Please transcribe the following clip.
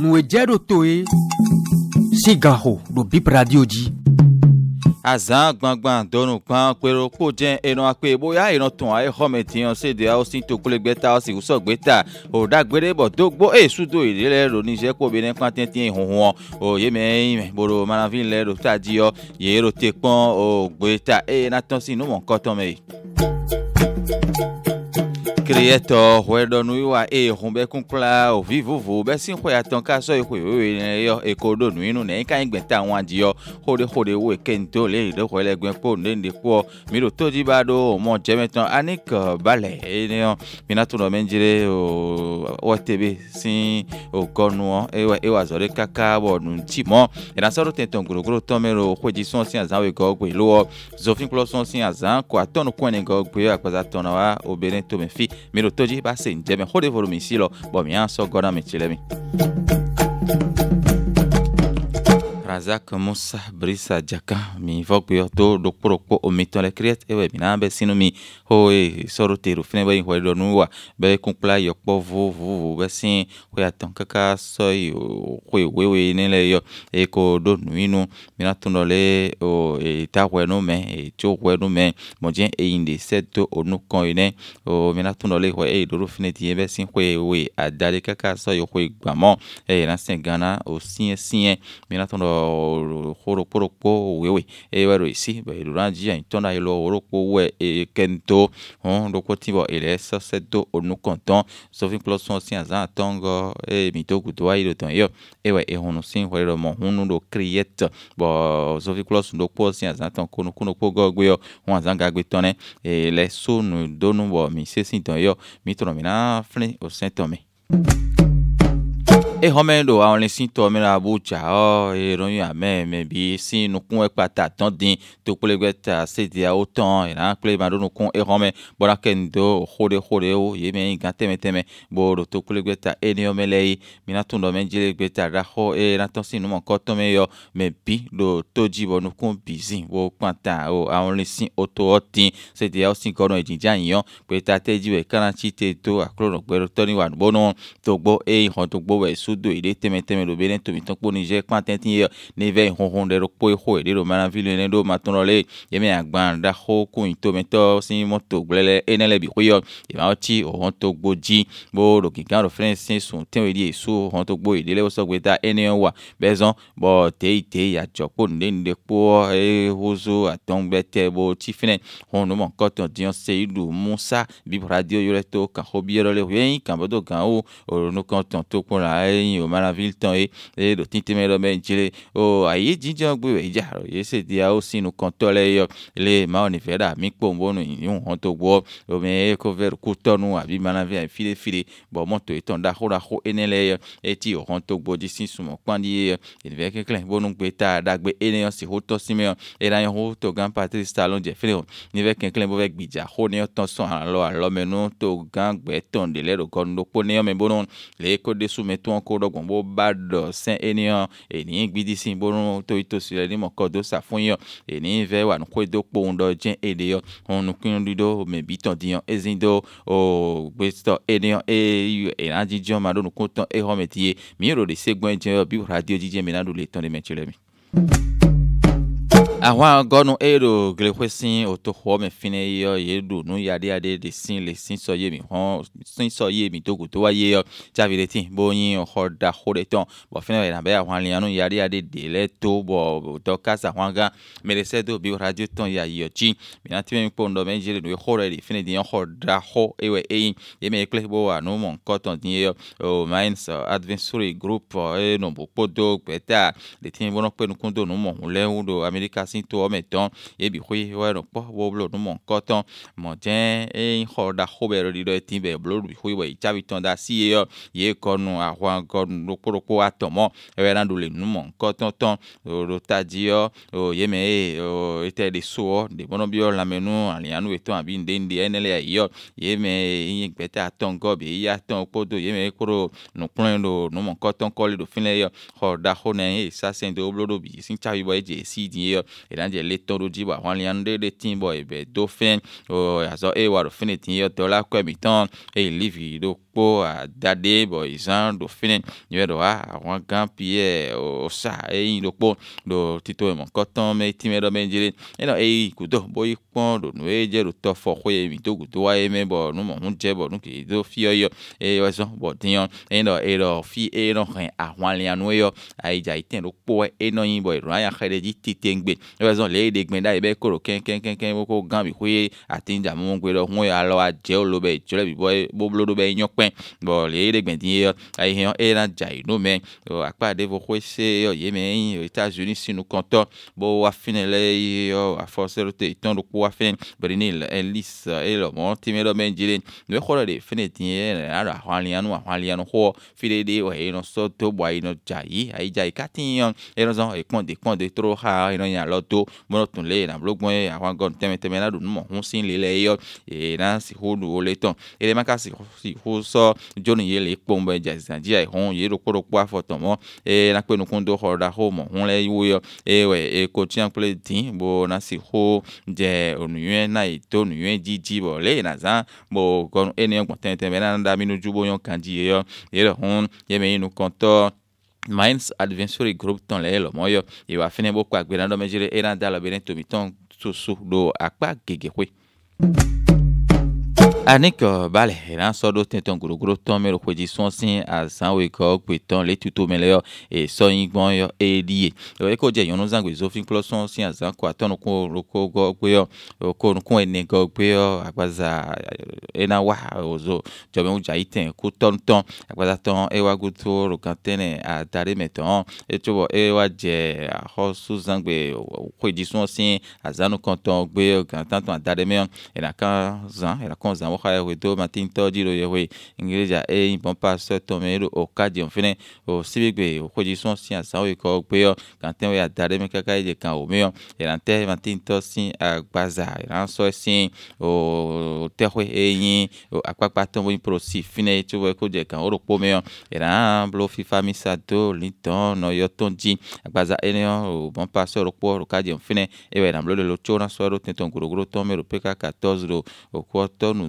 Muejero Toe Sigaho do Bip Radio Di Azan Gbangban Donu Pan Kwero Pojen Eno Akwe Boya Eno Ton Ae Home Tiyon Se De Ao Sinto Kule Gbeta Ao Si Uso Gbeta O Da Gwere Bo Dogbo E Sudo Ile Ro Nije Ko Benen Kwanten Tien Hon Hon O Yeme Boro Manavin Lero Tadiyo Yero Tekpon O Gbeta E Naton Si Nomon Koton Mei Creator, where don't you are a home conclave, vivo, bessin where Tonka so a cordon, no name can get down one deal, hold the holy weekend to lay the whole grandpon, then the poor Miro Todibado, Mont Jemeton, Anik, Ballet, Minaturo Mengere, what they sing, or Cornwall, it was a recaca or Nunchimo, and I saw the Tenton Guru Tomero, which is something as I go with Lord, Zofin Close, something as Uncle, a ton of coin and go, Quazatona, obedient to me. Miro toji ba se nje me hode voro mi silo bo mi an so goda mi chile mi Razak Musa Brisa Jaka mi vok yo to do proko o miton le create e we mi na be sinu mi ho e sorotero fine be ho do nuwa be kunkla yo po vo be sin ho ya ton kaka so yo we ni le yo e ko do nuinu mi na tun le o e ta we no me e cho we no me mo je e inde seto onu kon ine o mi na tun le ho e do fine ti e be sin we adare kaka so yo ho igbamo e na sin gana o sin mi na tun Horo Poroko, we ever receive by Ranji and Tona Loroko, where a Kento, on the Cotivo, Elessa, Seto, or no Conton, Sophie Closson, Sienza, Tongo, a Mitoku, Dwyer, Tonyo, Ewa, a Honosin, where a Mohuno create, but Sophie Closson, Dopo, Sienza, Tonko, Kunokogo, one Zanga Guitone, a lesson, Dono, Misses in Toyo, Mitromina, Flint, or Saint-Tomé. E homendo a onlesinto mera bucha o eronyo ame me bi sinu kun epata ton din to kulegbeta sedia otan ira kule ma donu kun e homen bora kendo hore o yeme nkan teme boro to kulegbeta enio melei minatun do menjele gbeta raho e naton sinu mon koton meyo me bi do toji bonu kun bizin wo panta o a onlesin oto otin sedia o sin kono ejinja yan peta teji we karanchi te to akoro gbero toni wa bono togbo e hon togbo we do ile teme do belen to mi ton po niger pantin ti ne ve honhon de po ho e do mana ville ne do maton le yemi agban da ho ku into meto sin moto glele enele bi koyo e ma ti o hon to gboji bo do kikan do france sun ten we di so hon to gbo ile le so gbeta eniyan wa bezon bo te ya jopo nde po e hozo aton gbete bo ti fine hon no mon koton dion seidu musa bi radio yo le to ka hobiero le yin kan bodo kan o no koton to ko la o maravil ton e do tintemelo menjile o aye jinjan gbe e jaro ye se dia o sinu kontole yo le ma onifera mi pombo no yun hon to gbo o me ko ver ku tonu abi manavi a file bo moto e ton da ho enele e ti o hon to gbo disin sumo pandi e ve ke clan bo no gbe ta da gbe eniyan si ho to simeon e da yan ho to gan patrice talon je fele ni ve ke clan bo ve gbija ho ni ton son alo menu to gan gbe ton de le ro kon do po ni me bonon le ko de su meto encore donc bon bad saint enian eni gbidi sin bon to itosile ni mon kodo sa fun yan eni ve wa nko do po ndo jin ede yo onu kin dido me biton diyan ezindo o besto enian e anji jon ma do nko ton e ho metie mi ro de segbon jin bi radio jije mi na do le ton de metile mi Awa gono ero glewesin otoho me fine yo yedu nu yade de sin le sin soye mi hon sin soye mi togo to waye yo javiretin boyin ohoda horeton bo fine we na be awan lianu yade de le to bo to kasa wanga merese do bi radio ton ya yochi mi na ti me pondo me jere do hore de fine de hoda ho ewe eyin yeme ekle bo anu mon koton din yo o mines adventure group e no bo podo peta de tin bono pe nu kondo nu mon le udo america to meton e bi khoye wa ro po wo blo mon koton mon tin e ho da ho be ro di do tin be blo bi khoye wa chaviton da si ye konu awan konu ro po atomo e be rando le nu mon koton ton ro tadio o ye me o ite de so de bono bi o la menu ali anu eton abi ndende enele yo ye me yin peta ton go bi ya ton podo ye me koro no plan do nu mon koton ko le do fin le yo ho da ho ne e sa sen do blo do bi sin chavi boy je si di yo e danje le toro jiba wanliande de timbo e be do fin o azo e waro finitin yo dola ko mi ton e livi do kpo adade bo izan do finen niwe do awon gan pie o sa eyin do kpo do tito mo koton me time do menjire eno eyi kudo boyi pon do nwe je do to fo koye mi to kudo wa eme bo nu mo hunje bo nu ki do fioyo e ozo bo dinon eno ero fi eno ran awon le anu yo ai ja iten do kpo eno yin bo ran ya khede ji titengbe ozo le de gben da ibe koro ken wo ko gan bi koye atinja mo ngwe do hun ya lo aje o lo be jole bi boy boblo do be nyokpen bo le de gben ti ai hen era jai no men akpa de vo koise yo yemen aux États-Unis si nous comptons bo wa finele yo a forcer le temps de quoi faire brinil elis elo montimero menjire no khoro de finetien ara hwalianu ho fide de o eno so to boy no jai ai jai katin eno zon e pon de tro ha eno ya loto monotun le na blogbon e awan gon temetemena do mo hunsin le le yo e na si ho do le ton ele makasi ho so joni yele pombe jazanji ai hon yero koro kwa fotomo e na pe no kondo horda ho mo hun le yo e we e coaching play team bo na si ho je onuen na itonu yen jiji bo le na za bo kon ene kontente be na nda minu jubo yon kanji yo yero hon yeme inu konto Minds Adventure Group ton le lo moyo e wa fine bo kwa gbe na do mejire e na da lo be to mi ton susu do akpa gege kwe Anik bale ran so do tenton guruguru ton mero koji son sin asan we ko peton le tuto meleo e so ingbon yo edie e ko je yonu zango zofin plus son sin asan ko atonu ko roko go pe yo ko nko ene go pe yo agbaza ena wa ozo jobe un jaiten ko tonton agbaza ton e wa guto ro kantene atare meton e tubo e wa je ho su zangbe koji son sin azanu kanton gbe kantan ton atare me ena kan zan ena kon zan Reto Martin Todiro Yewe, Inglesia et bon pasteur Tomero au Cadion Fene, au Civic, au Codisson Science, au Copéo, quand on est à Darem Cacaï de Caomeo, et l'antenne Martin Tossin à Baza, et en soisin au Terre et à quoi pas tomber pro si fine, tu vois, Codé Caoro Pomeo, et un blofi famisato, Linton, Noyotonji, à Baza Eleon, au bon pasteur au Port, au Cadion Fene, et un bleu de l'Ochoran, soit au Tenton Guru Tomero Peca 14 au Quarton.